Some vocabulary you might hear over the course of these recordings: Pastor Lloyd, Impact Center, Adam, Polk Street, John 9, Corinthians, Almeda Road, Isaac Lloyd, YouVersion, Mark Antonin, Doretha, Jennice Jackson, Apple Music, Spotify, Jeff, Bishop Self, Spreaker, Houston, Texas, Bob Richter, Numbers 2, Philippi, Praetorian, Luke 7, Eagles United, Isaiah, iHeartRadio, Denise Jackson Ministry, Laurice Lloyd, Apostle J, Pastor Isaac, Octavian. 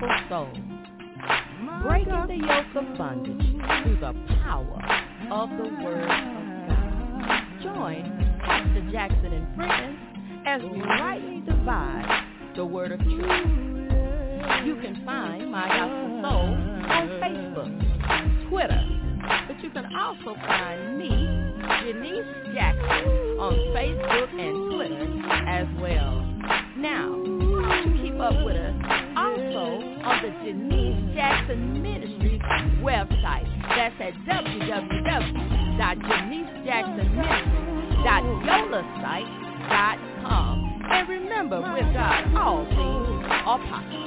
Gospel Soul, breaking the yoke of bondage through the power of the Word of God. Join Pastor Jackson and friends as we rightly divide the Word of Truth. You can find My Gospel Soul on Facebook, Twitter, but you can also find me, Denise Jackson, on Facebook and Twitter as well. Now, to keep up with us, also on the Denise Jackson Ministry website. That's at www.denisejacksonministry.yolasite.com. And remember, with God, all things are possible.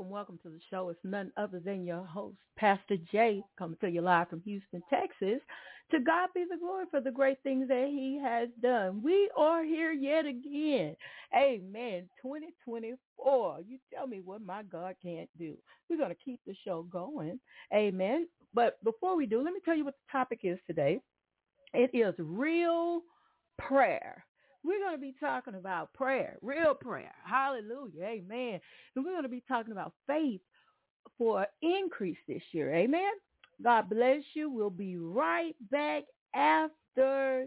Welcome to the show. It's none other than your host, Pastor Jay, coming to you live from Houston, Texas. To God be the glory for the great things that he has done. We are here yet again. Amen. 2024. You tell me what my God can't do. We're going to keep the show going. Amen. But before we do, let me tell you what the topic is today. It is real prayer. We're going to be talking about prayer, real prayer. Hallelujah. Amen. And we're going to be talking about faith for increase this year. Amen. God bless you. We'll be right back after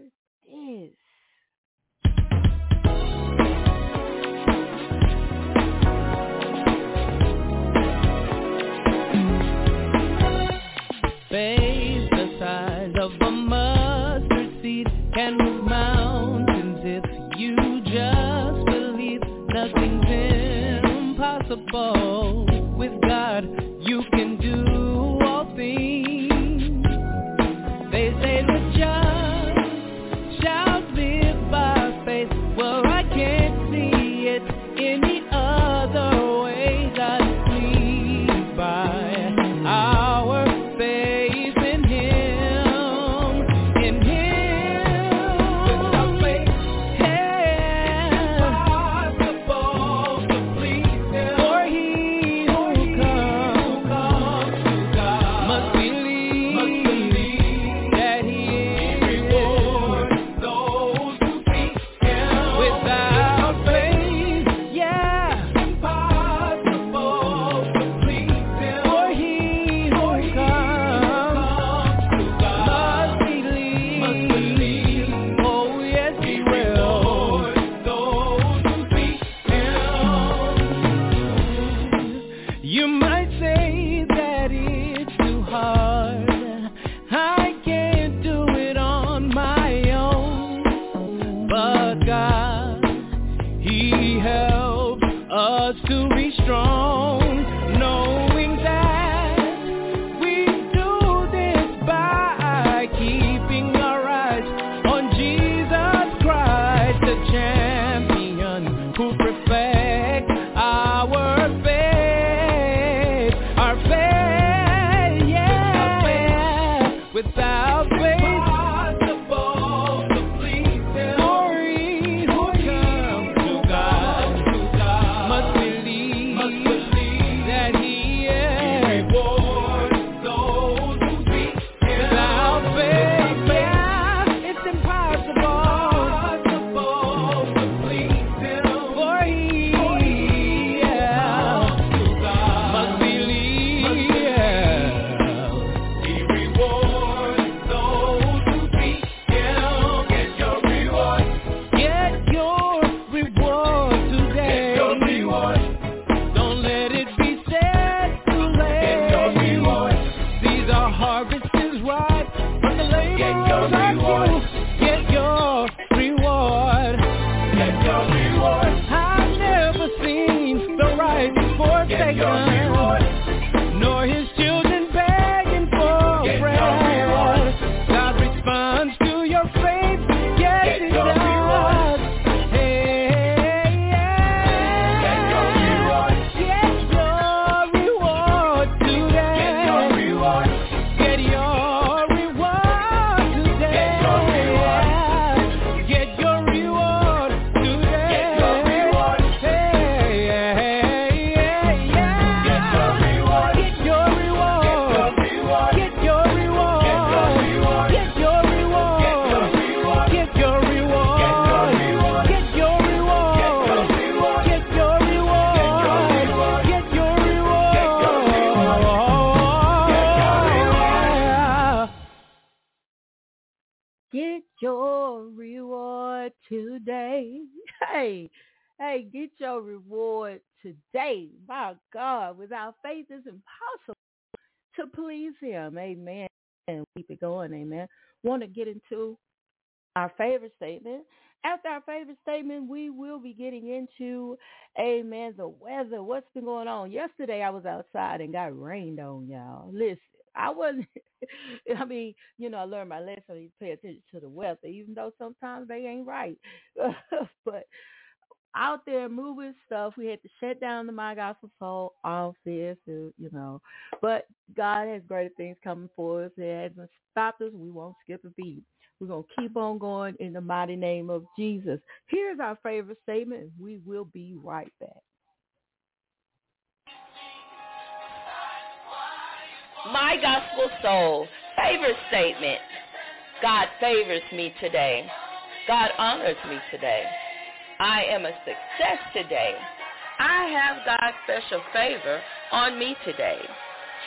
this. Faith the size of a mustard seed can move mountains if you just believe. Nothing's impossible with God. You can do all things. They say the just shall live by faith. Well, I can't see it any other way. God's pleased by our faith in Him, in Him. Faith, yeah. It's impossible to please Him. For he who comes to God must believe that He rewards those who seek Him. Without faith, yeah, it's impossible to please Him. For he who comes to God must believe. Oh yes, He will. Rewards those who seek Him. You might say that it's too hard. I can't do it on my own. But God, He helps us to be strong, knowing that we do this by keeping our eyes on Jesus Christ, the champion who perfects our faith. Our faith, yeah. Without faith, impossible to please Him. for he who comes to God must believe that He is. Without faith, yeah, it's impossible for he, yeah, must believe, yeah. Get your reward today. Don't let it be said too late. These are harvests ripe from the labor of our youth. Get your reward. I've never seen the righteous forsaken, nor his children begging for bread. God responds to your faith. Yes, He does. Hey, yeah. Get your reward today. Get your reward today. Get your reward today. Hey, yeah. Get your reward. Get your reward. Get your reward. Get your reward. Get your reward. Get your reward. Get your reward. Get your reward today. Hey, get your reward today. My God, without faith, it's impossible to please Him. Amen. And keep it going. Amen. Want to get into our favorite statement. After our favorite statement, we will be getting into, amen, the weather. What's been going on? Yesterday, I was outside and got rained on, y'all. Listen, I wasn't, I learned my lesson. You pay attention to the weather, even though sometimes they ain't right. But out there moving stuff, we had to shut down the My Gospel Soul office, But God has greater things coming for us. It hasn't stopped us. We won't skip a beat. We're going to keep on going in the mighty name of Jesus. Here's our favorite statement. We will be right back. My Gospel Soul, favorite statement. God favors me today. God honors me today. I am a success today. I have God's special favor on me today.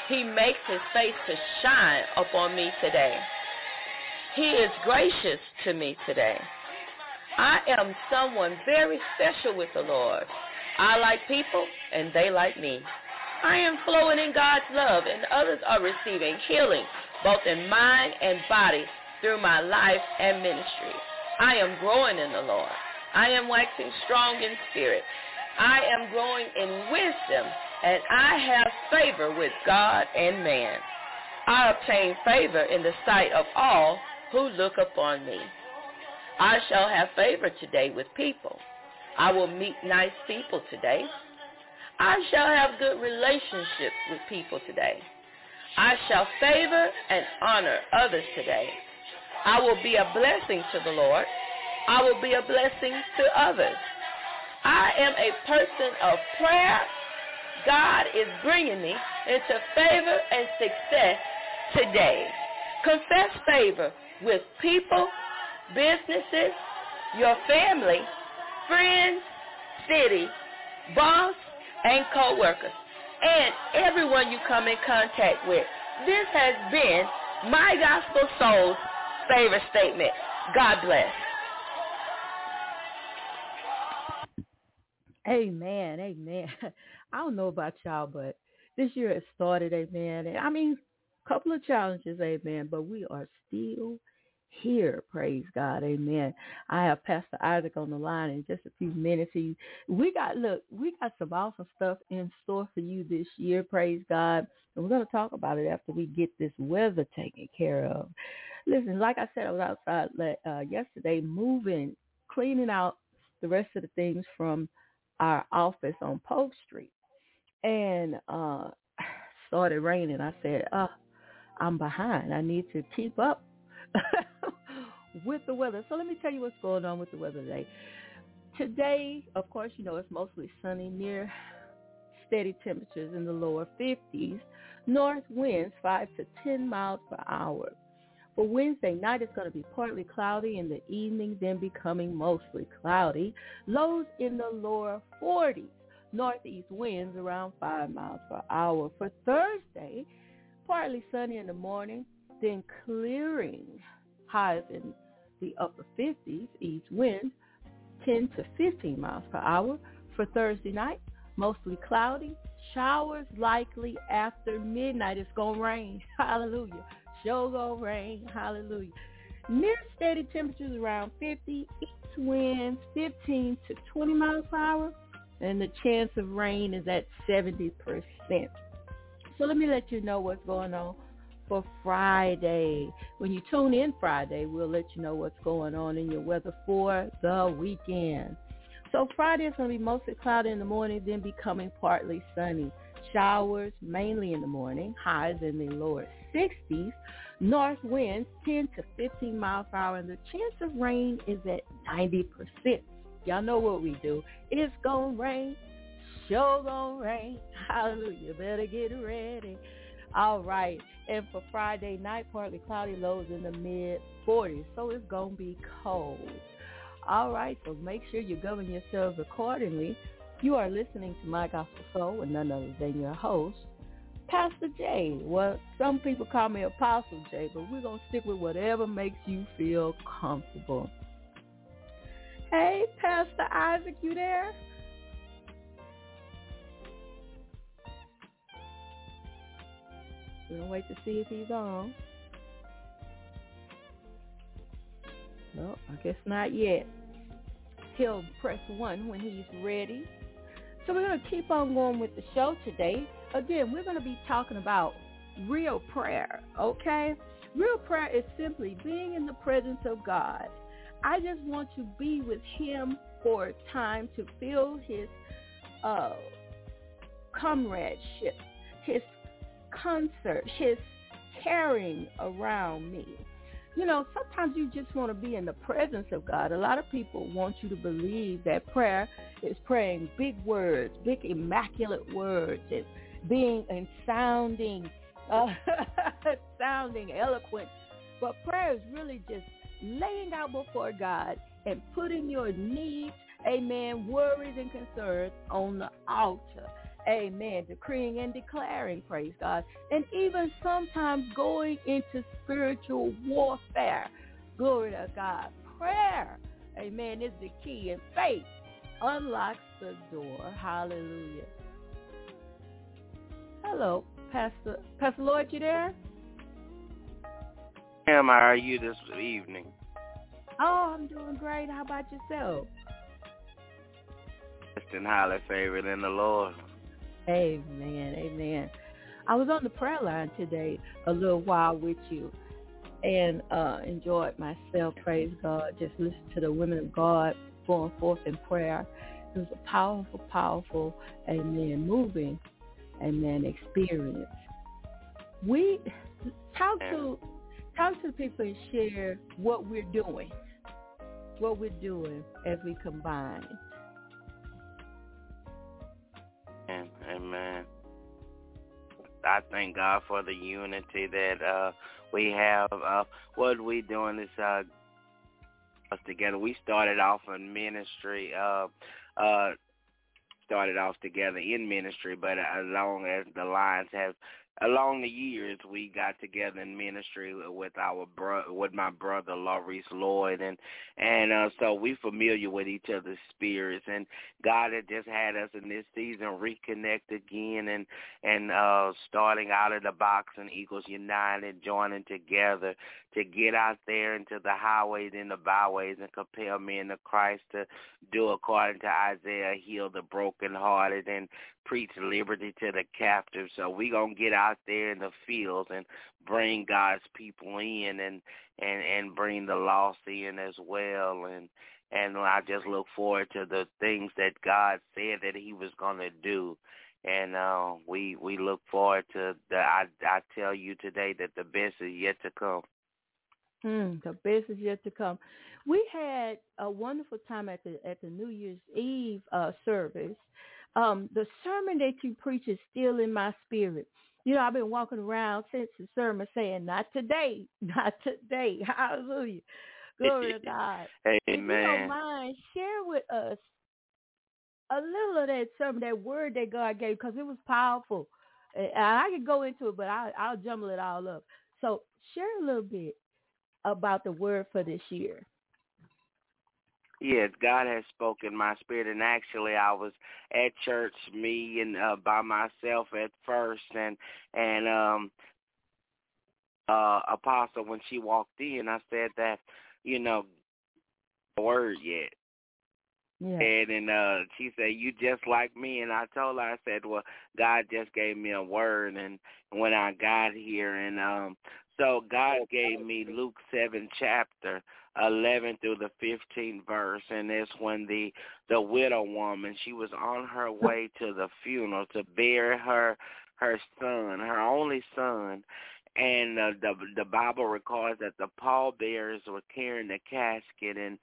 He makes his face to shine upon me today. He is gracious to me today. I am someone very special with the Lord. I like people and they like me. I am flowing in God's love and others are receiving healing both in mind and body through my life and ministry. I am growing in the Lord. I am waxing strong in spirit. I am growing in wisdom, and I have favor with God and man. I obtain favor in the sight of all who look upon me. I shall have favor today with people. I will meet nice people today. I shall have good relationships with people today. I shall favor and honor others today. I will be a blessing to the Lord. I will be a blessing to others. I am a person of prayer. God is bringing me into favor and success today. Confess favor with people, businesses, your family, friends, city, boss, and co-workers, and everyone you come in contact with. This has been My Gospel Soul's favor statement. God bless. Amen, amen. I don't know about y'all, but this year has started, amen. And I mean, a couple of challenges, amen, but we are still here, praise God, amen. I have Pastor Isaac on the line in just a few minutes. We got some awesome stuff in store for you this year, praise God. And we're going to talk about it after we get this weather taken care of. Listen, like I said, I was outside yesterday moving, cleaning out the rest of the things from our office on Polk Street, and started raining. I said, I'm behind. I need to keep up with the weather. So let me tell you what's going on with the weather today. Today, of course, you know, it's mostly sunny, near steady temperatures in the lower 50s. North winds 5 to 10 miles per hour. For Wednesday night, it's going to be partly cloudy in the evening, then becoming mostly cloudy. Lows in the lower 40s. Northeast winds around 5 miles per hour. For Thursday, partly sunny in the morning, then clearing, highs in the upper 50s. East wind, 10 to 15 miles per hour. For Thursday night, mostly cloudy. Showers likely after midnight. It's going to rain. Hallelujah. Go rain, hallelujah. Near steady temperatures around 50, east winds 15 to 20 miles per hour, and the chance of rain is at 70%. So let me let you know what's going on for Friday. When you tune in Friday, we'll let you know what's going on in your weather for the weekend. So Friday is going to be mostly cloudy in the morning, then becoming partly sunny. Showers mainly in the morning, highs in the lower 60s, north winds 10 to 15 miles per hour, and the chance of rain is at 90%. Y'all know what we do. It's gonna rain, sure gonna rain, hallelujah, better get ready. All right, and for Friday night, partly cloudy, lows in the mid-40s, so it's gonna be cold. All right, so make sure you govern yourselves accordingly. You are listening to My Gospel Soul with none other than your host, Pastor J. Well, some people call me Apostle J, but we're going to stick with whatever makes you feel comfortable. Hey, Pastor Isaac, you there? We're going to wait to see if he's on. No, I guess not yet. He'll press 1 when he's ready. So we're going to keep on going with the show today. Again, we're going to be talking about real prayer, okay? Real prayer is simply being in the presence of God. I just want to be with him for a time to feel his comradeship, his concert, his caring around me. You know, sometimes you just want to be in the presence of God. A lot of people want you to believe that prayer is praying big words, big immaculate words, and being and sounding eloquent But prayer is really just laying out before God and putting your needs, amen, worries and concerns on the altar. Amen. Decreeing and declaring, praise God. And even sometimes going into spiritual warfare. Glory to God. Prayer, amen, is the key. And faith unlocks the door. Hallelujah. Hello, Pastor Lloyd, you there? How are you this evening? Oh, I'm doing great. How about yourself? Just in highly favored in the Lord. Amen, amen. I was on the prayer line today a little while with you and enjoyed myself, praise God. Just listen to the women of God going forth in prayer. It was a powerful, powerful, amen, moving, amen, experience. We talk to people and share what we're doing as we combine. Amen. I thank God for the unity that we have. What we doing is us together. We started off in ministry, but along as the lines have. Along the years, we got together in ministry with my brother Laurice Lloyd, and so we familiar with each other's spirits. And God had just had us in this season reconnect again, and starting out of the box and Eagles United, joining together to get out there into the highways and the byways and compel men to Christ, to do according to Isaiah, heal the brokenhearted and preach liberty to the captive. So we gonna get out there in the fields and bring God's people in, and bring the lost in as well. And I just look forward to the things that God said that He was gonna do. And we look forward to the. I tell you today that the best is yet to come. The best is yet to come. We had a wonderful time at the New Year's Eve service. The sermon that you preach is still in my spirit. You know, I've been walking around since the sermon saying, not today, not today. Hallelujah. Glory to God. Amen. If you don't mind, share with us a little of that sermon, that word that God gave, because it was powerful. And I could go into it, but I'll jumble it all up. So share a little bit about the word for this year. Yes, God has spoken my spirit, and actually I was at church, me and by myself at first, and Apostle, when she walked in, I said that, you know, word yet. Yeah. And she said, you just like me. And I told her, I said, well, God just gave me a word. And when I got here, so God gave me Luke 7 chapter 11 through the 15th verse, and it's when the widow woman, she was on her way to the funeral to bury her son, her only son, and the Bible records that the pallbearers were carrying the casket, and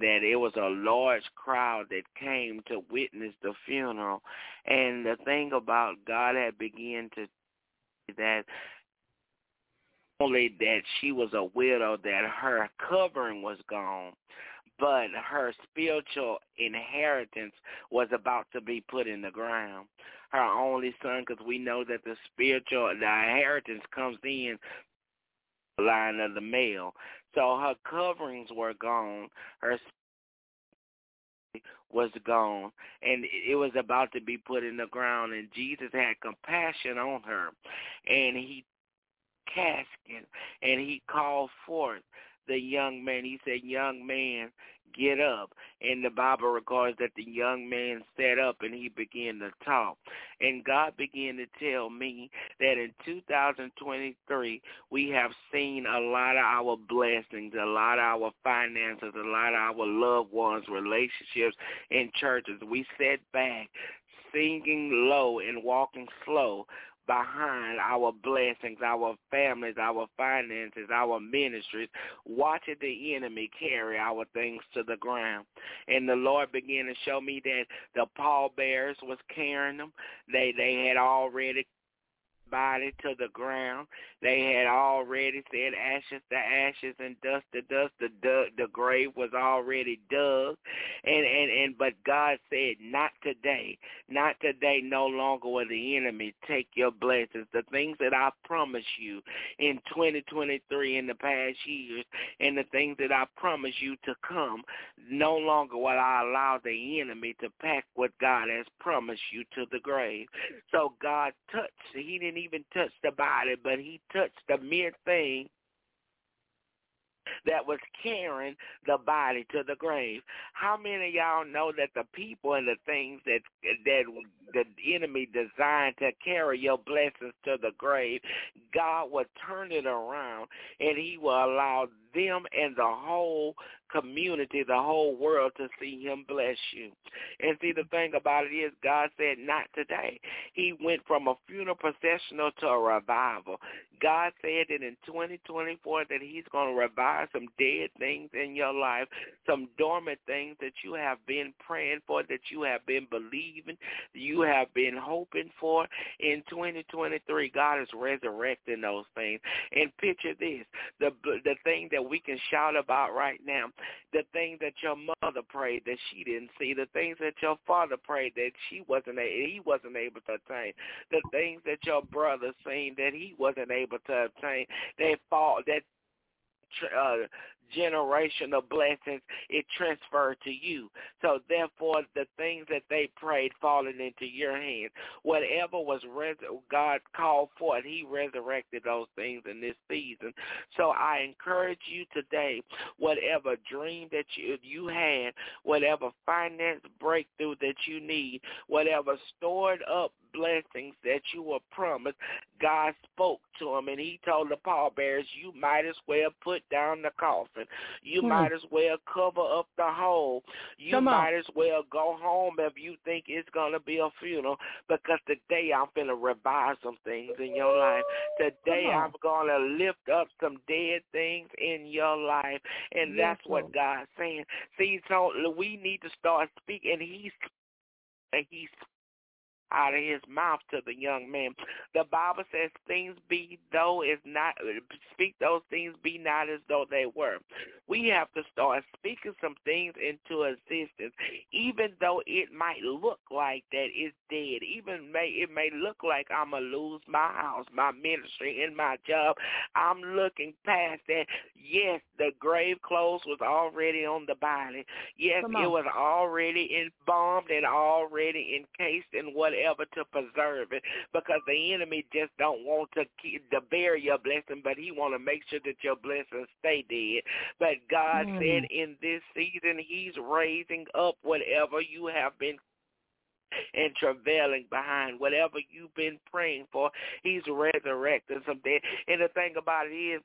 that it was a large crowd that came to witness the funeral. And the thing about God had begun to that. Only that she was a widow, that her covering was gone, but her spiritual inheritance was about to be put in the ground. Her only son, because we know that the inheritance comes in the line of the male. So her coverings were gone. Her was gone, and it was about to be put in the ground, and Jesus had compassion on her, and he casket, and he called forth the young man. He said, young man, get up. And the Bible records that the young man sat up and he began to talk. And God began to tell me that in 2023, we have seen a lot of our blessings, a lot of our finances, a lot of our loved ones, relationships, and churches. We sat back, singing low and walking slow behind our blessings, our families, our finances, our ministries, watching the enemy carry our things to the ground. And the Lord began to show me that the pallbearers was carrying them. They had already body to the ground. They had already said ashes to ashes and dust to dust. The grave was already dug. And but God said, not today. Not today. No longer will the enemy take your blessings. The things that I promised you in 2023, in the past years, and the things that I promised you to come, no longer will I allow the enemy to pack what God has promised you to the grave. So God touched. He didn't even touch the body, but he touched the mere thing that was carrying the body to the grave. How many of y'all know that the people and the things that the enemy designed to carry your blessings to the grave, God will turn it around, and he will allow them and the whole community, the whole world, to see him bless you. And see, the thing about it is, God said, not today. He went from a funeral processional to a revival. God said that in 2024 that he's going to revive some dead things in your life, some dormant things that you have been praying for, that you have been believing, you have been hoping for. In 2023, God is resurrecting those things. And picture this, the thing that we can shout about right now, the things that your mother prayed that she didn't see, the things that your father prayed that he wasn't able to attain, the things that your brother seen that he wasn't able to attain, that generational blessings, it transferred to you. So therefore, the things that they prayed falling into your hands. Whatever was God called for, he resurrected those things in this season. So I encourage you today, whatever dream that you had, whatever finance breakthrough that you need, whatever stored up blessings that you were promised, God spoke to him, and he told the pallbearers, you might as well put down the coffin. You might as well cover up the hole. You might as well go home if you think it's going to be a funeral, because today I'm going to revive some things in your life. Today I'm going to lift up some dead things in your life, and that's what God's saying. See, so we need to start speaking, and he's out of his mouth to the young man. The Bible says, speak those things be not as though they were. We have to start speaking some things into existence, even though it might look like that it's dead. It may look like I'm going to lose my house, my ministry, and my job. I'm looking past that. Yes, the grave clothes was already on the body. Yes, it was already embalmed and already encased in whatever to preserve it, because the enemy just don't want to bury your blessing, but he want to make sure that your blessings stay dead. But God said in this season, he's raising up whatever you have been and travailing behind, whatever you've been praying for. He's resurrecting some dead. And the thing about it is,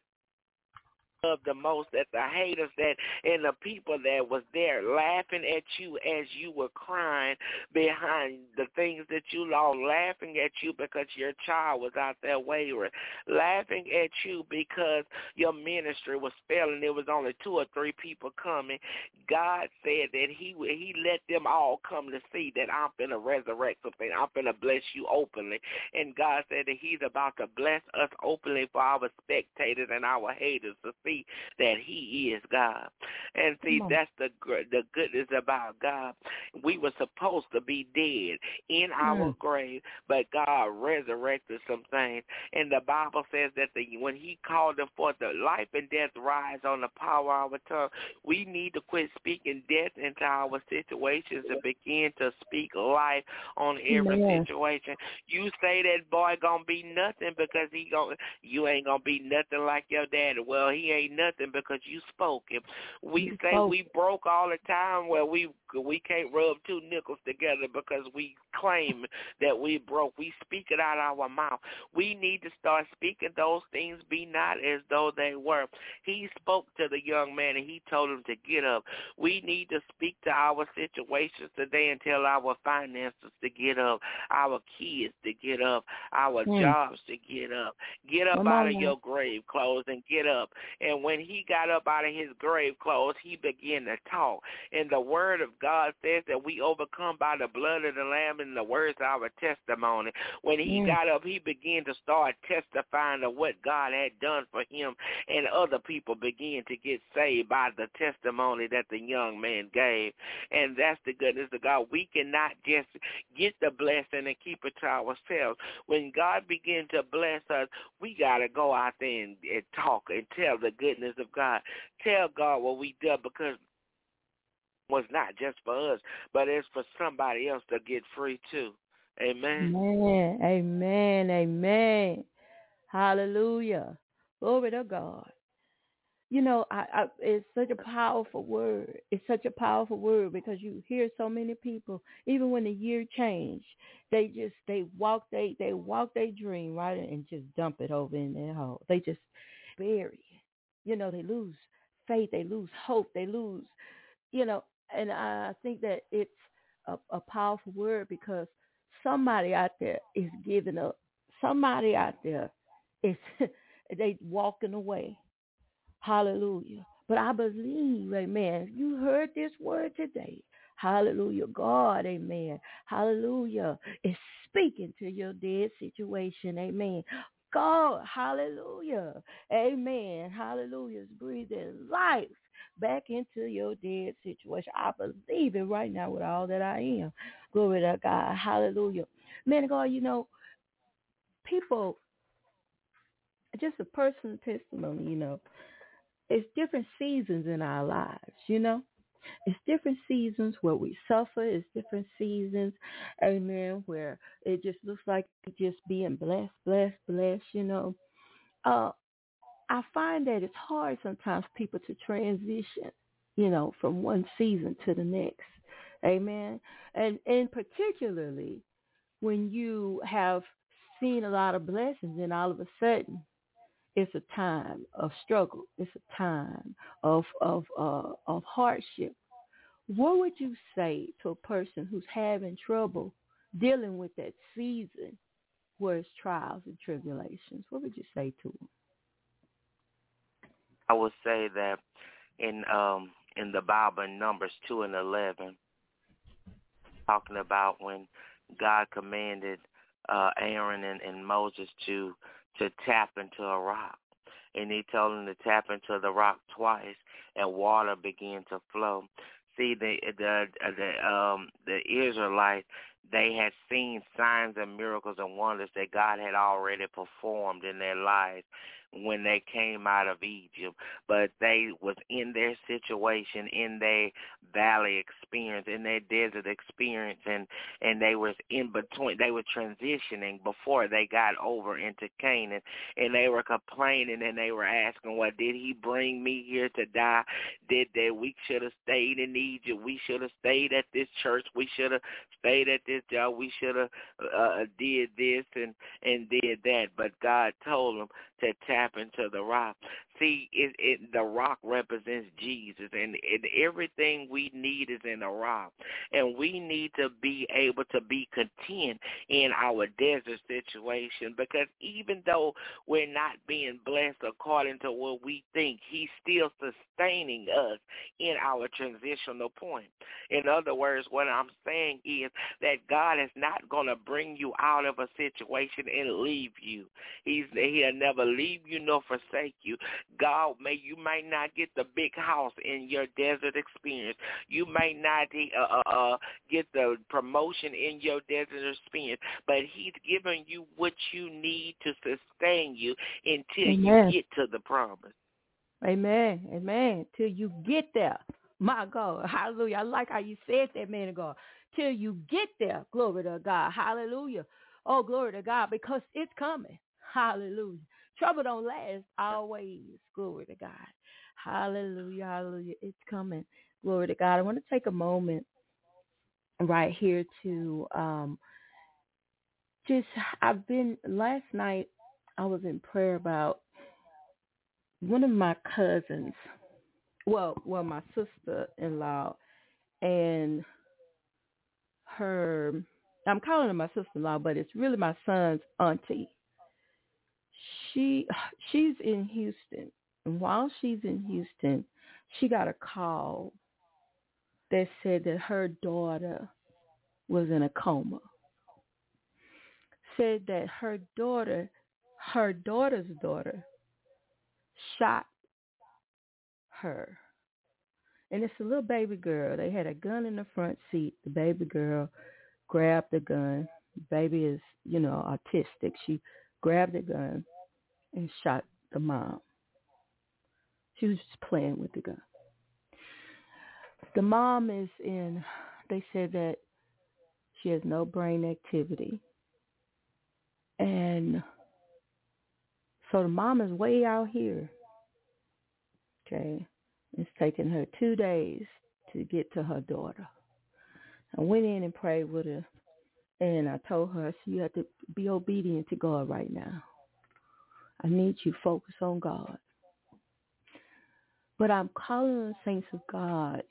of the most that the haters that and the people that was there laughing at you as you were crying behind the things that you lost, laughing at you because your child was out there wavering, laughing at you because your ministry was failing. There was only 2 or 3 people coming. God said that he let them all come to see that I'm going to resurrect something. I'm going to bless you openly. And God said that he's about to bless us openly for our spectators and our haters to see that he is God. And see, that's the goodness about God. We were supposed to be dead in our grave, but God resurrected some things. And the Bible says that when he called them forth, the life and death rise on the power of our tongue. We need to quit speaking death into our situations and begin to speak life on every situation. You say that boy gonna be nothing because you ain't gonna be nothing like your daddy. Well, he ain't nothing because you spoke him. We broke all the time where we can't rub 2 nickels together because we claim that we broke. We speak it out of our mouth. We need to start speaking those things be not as though they were. He spoke to the young man and he told him to get up. We need to speak to our situations today and tell our finances to get up, our kids to get up, our jobs to get up. Get up out of your grave clothes and get up. And when he got up out of his grave clothes, he began to talk. And the word of God says that we overcome by the blood of the Lamb and the words of our testimony. When he got up, he began to start testifying of what God had done for him, and other people began to get saved by the testimony that the young man gave. And that's the goodness of God. We cannot just get the blessing and keep it to ourselves. When God begins to bless us, we got to go out there and talk and tell the goodness of God. Tell God what we done, because it was not just for us, but it's for somebody else to get free too. Amen. Amen. Amen. Amen. Hallelujah. Glory to God. You know, it's such a powerful word. It's such a powerful word, because you hear so many people, even when the year changed, they walk their dream right and just dump it over in their hole. They just bury it. You know, they lose faith, they lose hope, they lose, you know. And I think that it's a powerful word, because somebody out there is giving up. Somebody out there is they walking away. Hallelujah. But I believe, amen, you heard this word today. Hallelujah. God, amen. Hallelujah. It's speaking to your dead situation. Amen. God, hallelujah. Amen. Hallelujah. It's breathing life back into your dead situation. I believe it right now with all that I am. Glory to God. Hallelujah. Man of God, you know, people, just a personal testimony, you know, it's different seasons in our lives, you know. It's different seasons where we suffer. It's different seasons, amen, where it just looks like just being blessed, you know. I find that it's hard sometimes people to transition, you know, from one season to the next, amen. And particularly when you have seen a lot of blessings, and all of a sudden, it's a time of struggle. It's a time of hardship. What would you say to a person who's having trouble dealing with that season where it's trials and tribulations? What would you say to them? I would say that in the Bible, Numbers 2 and 11, talking about when God commanded Aaron and Moses to tap into a rock. And he told him to tap into the rock twice, and water began to flow. See, the Israelites, they had seen signs and miracles and wonders that God had already performed in their lives when they came out of Egypt, but they was in their situation, in their valley experience, in their desert experience, and they was in between. They were transitioning before they got over into Canaan, and they were complaining, and they were asking, well, did he bring me here to die? Did that we should have stayed in Egypt? We should have stayed at this church. We should have stayed at this job. We should have did this and did that. But God told them to tap into the rock. See, the rock represents Jesus, and everything we need is in the rock. And we need to be able to be content in our desert situation, because even though we're not being blessed according to what we think, he's still sustaining us in our transitional point. In other words, what I'm saying is that God is not going to bring you out of a situation and leave you. He'll never leave you nor forsake you. God, you might not get the big house in your desert experience. You might not get the promotion in your desert experience, but he's giving you what you need to sustain you until you get to the promise. Amen. Amen. Till you get there. My God. Hallelujah. I like how you said that, man of God. Till you get there. Glory to God. Hallelujah. Oh, glory to God, because it's coming. Hallelujah. Trouble don't last always. Glory to God. Hallelujah. Hallelujah. It's coming. Glory to God. I want to take a moment right here to last night I was in prayer about one of my cousins, well, my sister-in-law and her, I'm calling her my sister-in-law, but it's really my son's auntie. She's in Houston, and while she's in Houston, she got a call that said that her daughter was in a coma. Said that her daughter's daughter shot her. And it's a little baby girl. They had a gun in the front seat. The baby girl grabbed the gun. The baby is, autistic. She grabbed the gun and shot the mom. She was just playing with the gun. The mom is in, they said that she has no brain activity. And so the mom is way out here. Okay. It's taken her 2 days to get to her daughter. I went in and prayed with her, and I told her, so you have to be obedient to God right now. I need you to focus on God. But I'm calling on the saints of God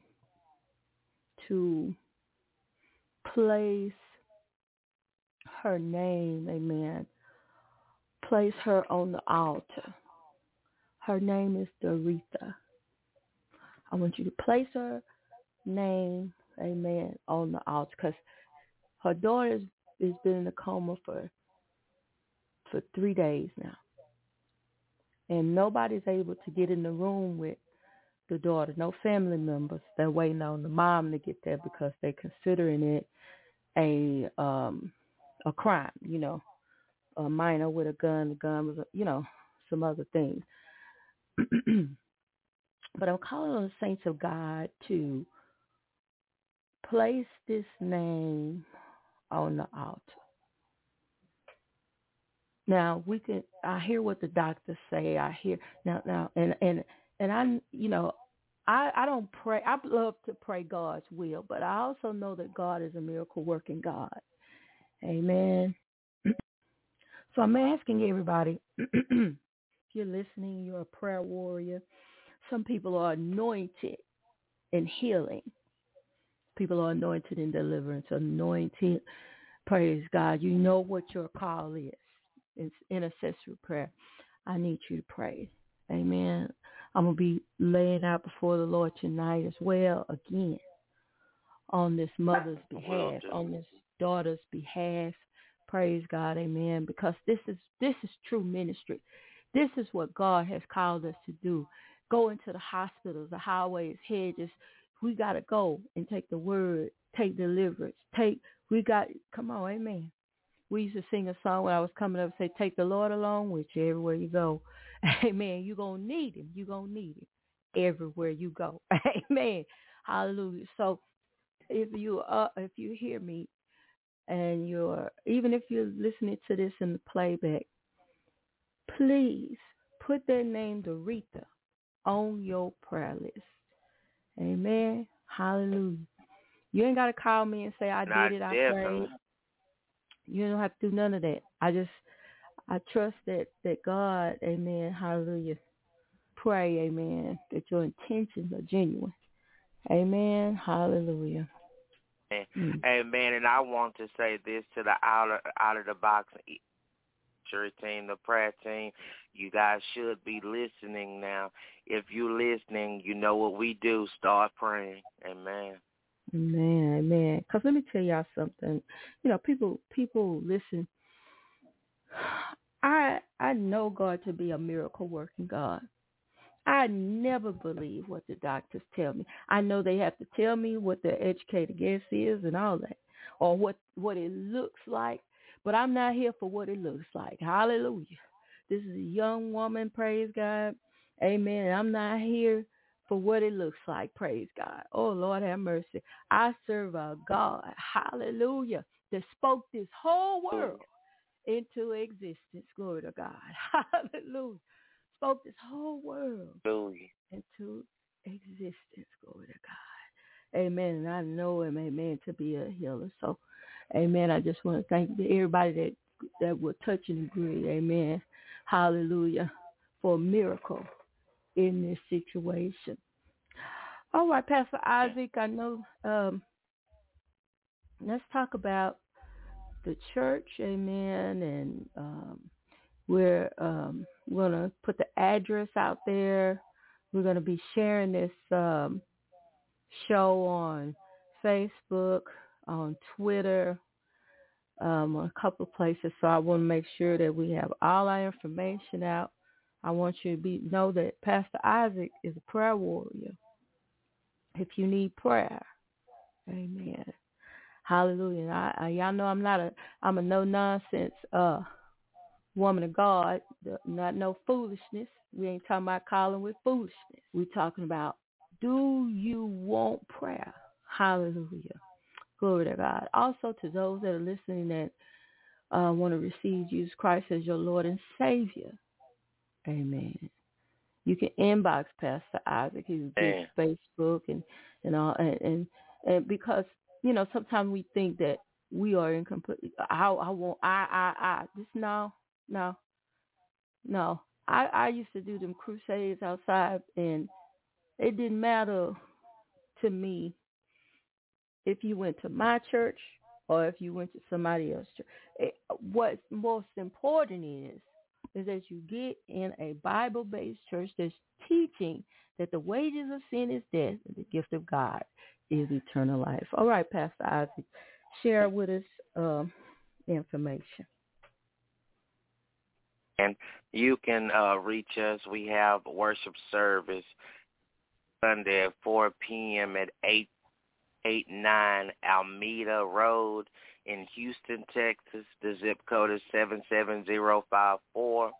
to place her name, amen, place her on the altar. Her name is Doretha. I want you to place her name, amen, on the altar, because her daughter has been in a coma for 3 days now. And nobody's able to get in the room with the daughter, no family members. They're waiting on the mom to get there because they're considering it a crime, a minor with a gun. The gun was, some other things. But I'm calling on the saints of God to place this name on the altar. Now I hear what the doctors say. I hear now, and I, I don't pray. I love to pray God's will, but I also know that God is a miracle working God. Amen. So I'm asking everybody, if you're listening, you're a prayer warrior. Some people are anointed in healing. People are anointed in deliverance, anointed. Praise God. You know what your call is. It's intercessory prayer. I need you to pray. Amen. I'm going to be laying out before the Lord tonight as well, again, on this mother's behalf, on this daughter's behalf. Praise God. Amen. Because this is true ministry. This is what God has called us to do. Go into the hospitals, the highways, hedges. We got to go and take the word, take deliverance, come on, amen. We used to sing a song when I was coming up and say, take the Lord along with you everywhere you go. Amen. You're going to need him. You're going to need him everywhere you go. Amen. Hallelujah. So if you hear me and even if you're listening to this in the playback, please put that name Doretha on your prayer list. Amen. Hallelujah. You ain't got to call me and say, I prayed. You don't have to do none of that. I trust that God, amen, hallelujah, pray, amen, that your intentions are genuine. Amen, hallelujah. Amen, amen. And I want to say this to the out of the box team, the prayer team. You guys should be listening now. If you're listening, you know what we do. Start praying. Amen. Amen, amen. Because let me tell y'all something. People listen. I know God to be a miracle working God. I never believe what the doctors tell me. I know they have to tell me what their educated guess is and all that, or what it looks like. But I'm not here for what it looks like. Hallelujah. This is a young woman, praise God. Amen. And I'm not here for what it looks like, praise God. Oh, Lord have mercy. I serve a God, hallelujah, that spoke this whole world into existence. Glory to God. Hallelujah. Spoke this whole world into existence. Glory to God. Amen. And I know him, amen, to be a healer. So, amen. I just want to thank everybody that will touch and agree. Amen. Hallelujah. For a miracle in this situation. All right, Pastor Isaac, I know. Let's talk about the church. Amen. And we're going to put the address out there. We're going to be sharing this show on Facebook, on Twitter, on a couple of places. So I want to make sure that we have all our information out. I want you to know that Pastor Isaac is a prayer warrior. If you need prayer, amen. Hallelujah. And y'all know I'm a no-nonsense woman of God, not no foolishness. We ain't talking about calling with foolishness. We're talking about, do you want prayer? Hallelujah. Glory to God. Also, to those that are listening that want to receive Jesus Christ as your Lord and Savior, amen. You can inbox Pastor Isaac. He's on Facebook and all, and because, you know, sometimes we think that we are incomplete. No. I used to do them crusades outside, and it didn't matter to me if you went to my church or if you went to somebody else's church. What's most important is that you get in a Bible-based church that's teaching that the wages of sin is death and the gift of God is eternal life. All right, Pastor Isaac, share with us information. And you can reach us. We have worship service Sunday at 4 p.m. at 889 Almeda Road in Houston, Texas. The zip code is 77054.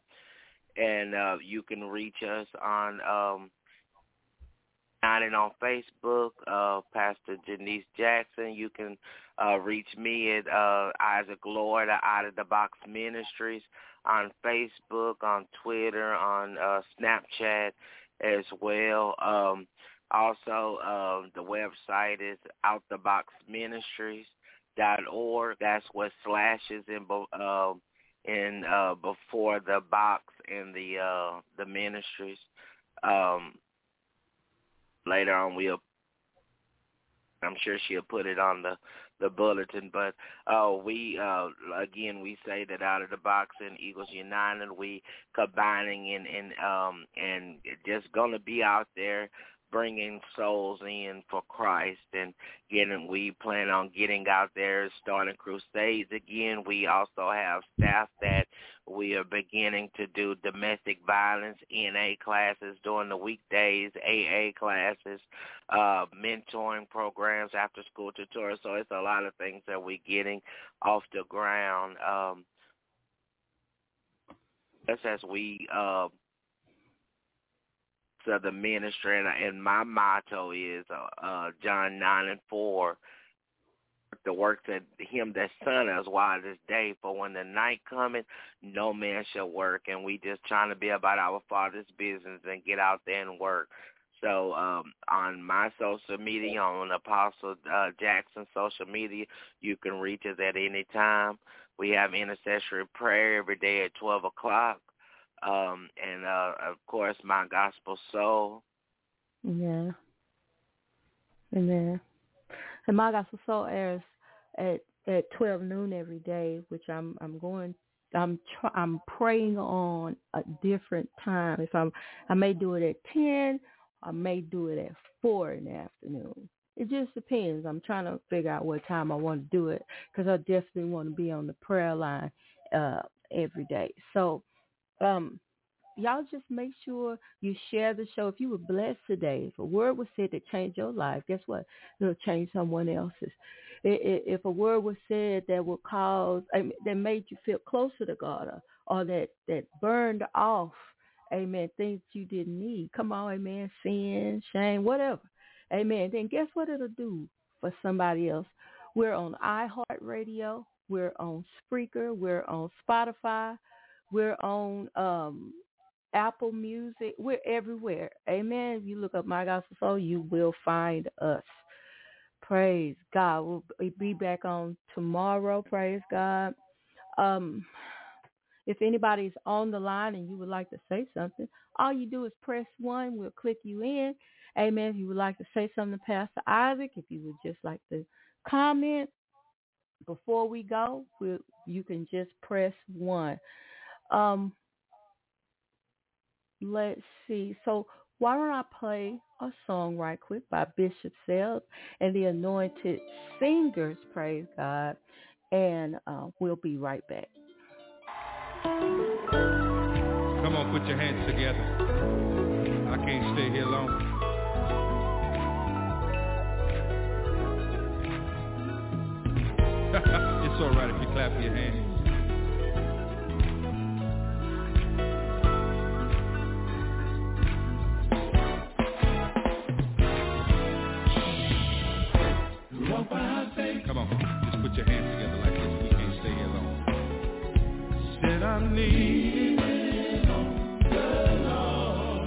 And you can reach us on on Facebook, Pastor Jennice Jackson. You can reach me at Isaac Lloyd, Out of the Box Ministries, on Facebook, on Twitter, on Snapchat as well. Also, the website is outtheboxministries.org. That's what slashes in before the box and the ministries. Later on, I'm sure she'll put it on the bulletin. But we say that Out of the Box and Eagles United, we combining and just gonna be out there bringing souls in for Christ, and we plan on getting out there, starting crusades again. We also have staff that we are beginning to do domestic violence, NA classes during the weekdays, AA classes, mentoring programs, after school tutorials. So it's a lot of things that we're getting off the ground. Just as we of the ministry, and my motto is John 9 and 4, the work that him that son us while this day, for when the night cometh, no man shall work. And we just trying to be about our Father's business and get out there and work. So on my social media, on Apostle Jackson's social media, you can reach us at any time. We have intercessory prayer every day at 12 o'clock. And of course, My Gospel Soul. Yeah. Amen. And My Gospel Soul airs at 12 noon every day, which I'm praying on a different time. If I may do it at 10, I may do it at 4 in the afternoon. It just depends. I'm trying to figure out what time I want to do it, because I definitely want to be on the prayer line every day. So y'all just make sure you share the show. If you were blessed today, if a word was said that changed your life, guess what? It'll change someone else's. If a word was said that will cause, that made you feel closer to God, or that burned off, amen, things you didn't need. Come on, amen, sin, shame, whatever. Amen. Then guess what it'll do for somebody else? We're on iHeartRadio. We're on Spreaker. We're on Spotify. We're on Apple Music. We're everywhere. Amen. If you look up My Gospel Soul, you will find us. Praise God. We'll be back on tomorrow. Praise God. If anybody's on the line and you would like to say something, all you do is press 1. We'll click you in. Amen. If you would like to say something to Pastor Isaac, if you would just like to comment before we go, you can just press 1. Let's see. So why don't I play a song right quick by Bishop Self and the Anointed Singers, praise God, and we'll be right back. Come on, put your hands together. I can't stay here long. It's all right if you clap your hands. Come on, just put your hands together like this. We can't stay here long. Said I'm leaning on the Lord.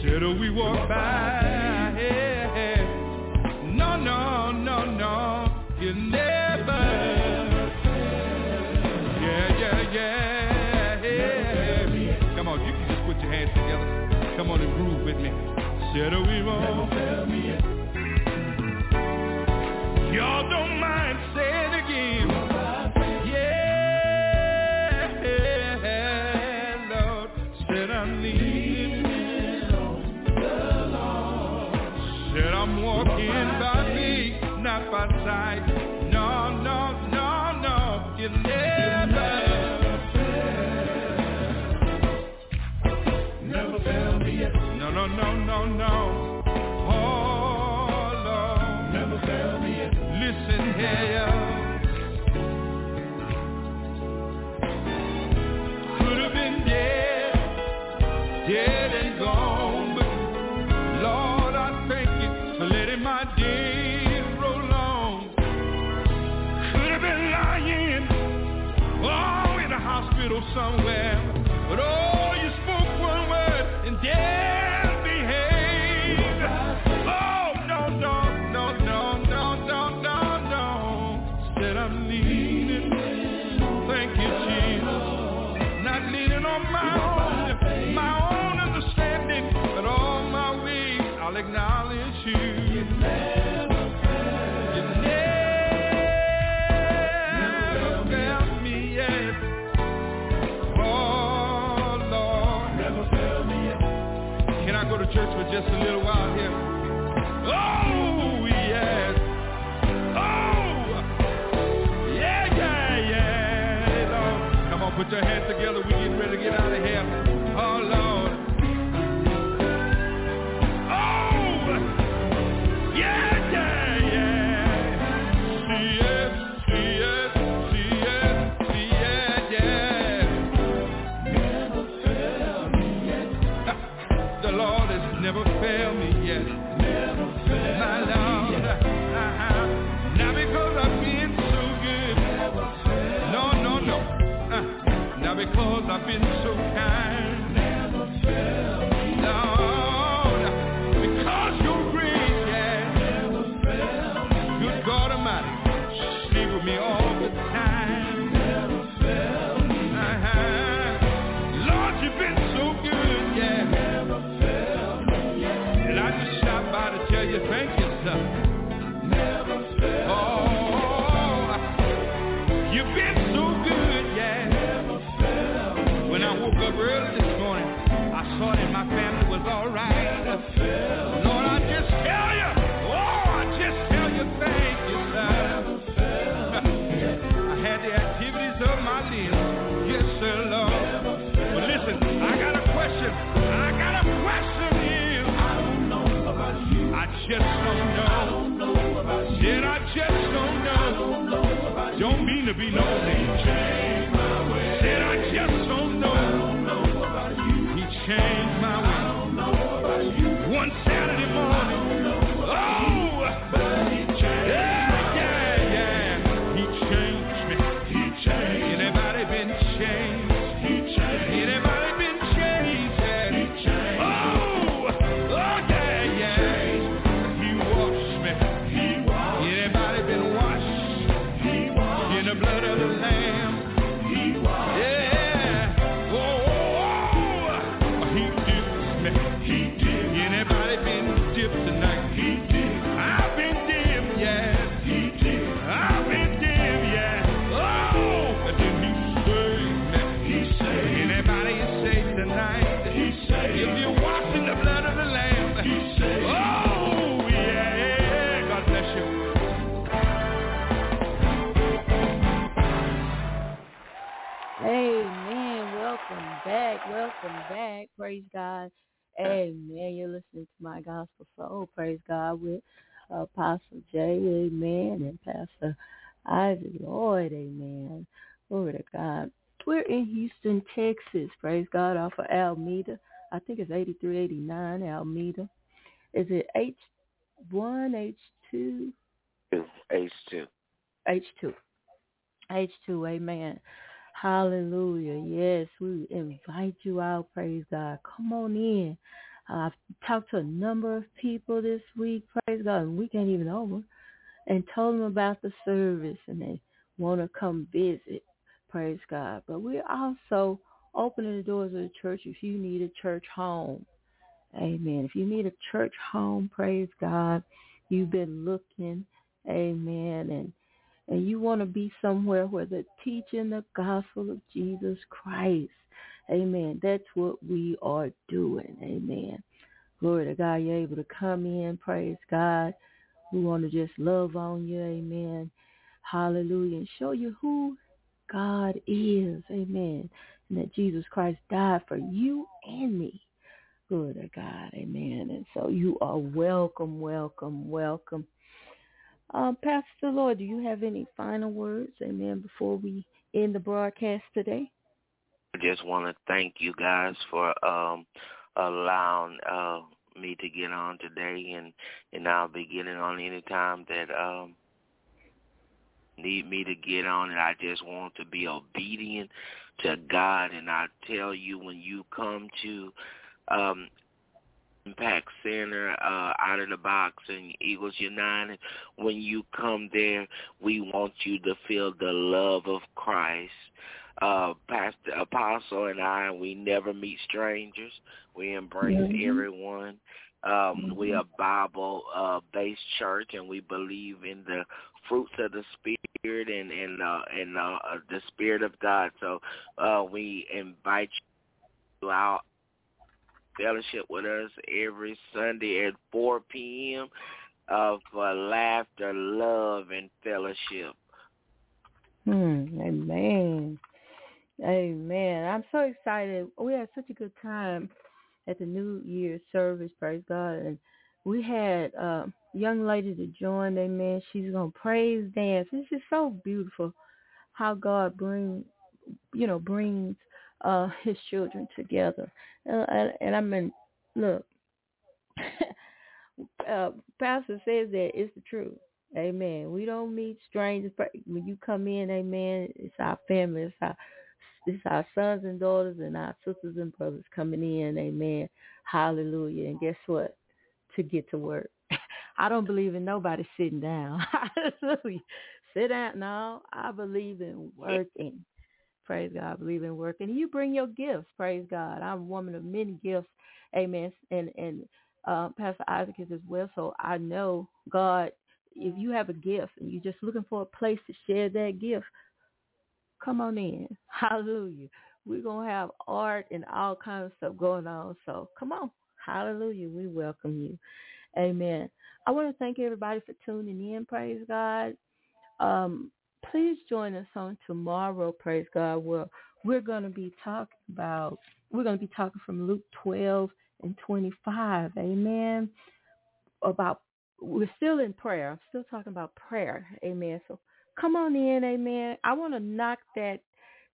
Said we walk by. No, no, no, no. You never. Yeah. Come on, you can just put your hands together. Come on and groove with me. Said we won't tell me. Y'all don't mind saying it again. Yeah, Lord, said I'm leaning on the Lord. Said I'm walking by faith, not by sight. No, no, no, no, you never, never fail me yet. No, no, no, no, no. Listen here, could have been dead and gone, but Lord, I thank you for letting my days roll on. Could have been lying, oh, in a hospital somewhere, but oh, you spoke one word and dead. Acknowledge you never failed me yet. Oh Lord, never failed me yet. Can I go to church for just a little while here? Oh yes. Oh yeah. Lord, come on, put your hands together. We getting ready to get out of here. Oh Lord. Never fail me yet. Never fail my Lord. Me yet. Not because I've been so good. Never fail no. Not because I've been so kind. Never fail me, Lord. Because you're great, yeah. Never fail me. Good God Almighty, stay with me all the time. Never fail me. Lord, you've been so good, yeah. Tell you thank you, sir. Never fail. Oh, you've been so good, yeah. Never fail. When I woke up early this morning, I saw that my family was all right. Never fail. Lord, I just tell you. Oh, I just tell you thank you, sir. Never fail. I had the activities of my life. Yes, sir, Lord. Never fail. But listen, I got a question. I just don't know. I don't know about you. Said I just don't know. I don't know about you. Don't mean to be nosy. He changed my way. Said I just don't know. I don't know about you. He changed my way. I don't know about you. One Saturday morning. I don't know about you. Oh, but he changed. Yeah. He changed me. He changed. Anybody been changed? He changed. Anybody been changed? He changed. Oh, yeah. Blood of the Lamb. Amen. You're listening to My Gospel Soul. Praise God with Apostle J. Amen. And Pastor Isaac Lloyd. Amen. Glory to God. We're in Houston, Texas. Praise God. Off of Almeda. I think it's 8389 Almeda. Is it H1, H2? H2. H2. H2. Amen. Hallelujah. Yes, we invite you out. Praise God. Come on in. I've talked to a number of people this week. Praise God. And weekend even over. And told them about the service. And they want to come visit. Praise God. But we're also opening the doors of the church if you need a church home. Amen. If you need a church home, praise God. You've been looking. Amen. And you want to be somewhere where they're teaching the gospel of Jesus Christ. Amen. That's what we are doing. Amen. Glory to God. You're able to come in. Praise God. We want to just love on you. Amen. Hallelujah. And show you who God is. Amen. And that Jesus Christ died for you and me. Glory to God. Amen. And so you are welcome, welcome, welcome. Pastor Lloyd, do you have any final words, amen, before we end the broadcast today? I just want to thank you guys for allowing me to get on today, and I'll be getting on any time that need me to get on, and I just want to be obedient to God. And I tell you, when you come to Impact Center, Out of the Box, and Eagles United, when you come there, we want you to feel the love of Christ. Pastor Apostle and I, we never meet strangers. We embrace everyone. We are Bible-based church, and we believe in the fruits of the Spirit and the Spirit of God. So we invite you out. Fellowship with us every Sunday at 4 p.m. For laughter, love, and fellowship. Amen. Amen. I'm so excited. We had such a good time at the New Year's service, praise God. And we had a young lady to join, amen. She's going to praise dance. It's just so beautiful how God brings his children together, and I mean, look, Pastor says that it's the truth, amen. We don't meet strangers. When you come in, amen, it's our family, it's our sons and daughters and our sisters and brothers coming in, amen. Hallelujah. And guess what? To get to work. I don't believe in nobody sitting down. Hallelujah. Sit down. No, I believe in working. Praise God. I believe in work. And you bring your gifts. Praise God. I'm a woman of many gifts. Amen. And Pastor Isaac is as well. So I know, God, if you have a gift and you're just looking for a place to share that gift, come on in. Hallelujah. We're going to have art and all kinds of stuff going on. So come on. Hallelujah. We welcome you. Amen. I want to thank everybody for tuning in. Praise God. Please join us on tomorrow, praise God, where we're going to be talking from Luke 12 and 25, amen, we're still in prayer. I'm still talking about prayer, amen. So come on in, amen. I want to knock that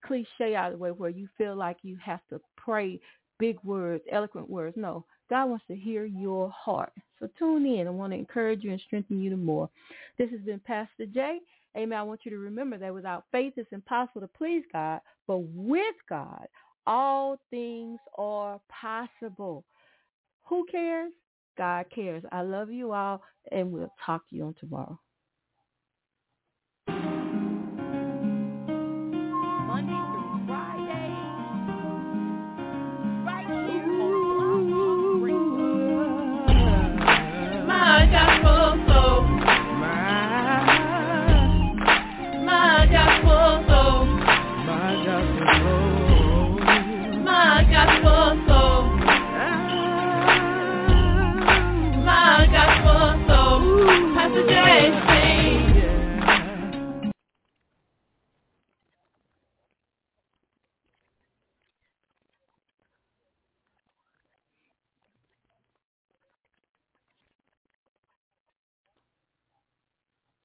cliche out of the way where you feel like you have to pray big words, eloquent words. No, God wants to hear your heart. So tune in. I want to encourage you and strengthen you the more. This has been Pastor Jay. Amen. I want you to remember that without faith, it's impossible to please God. But with God, all things are possible. Who cares? God cares. I love you all, and we'll talk to you on tomorrow. My gospel soul.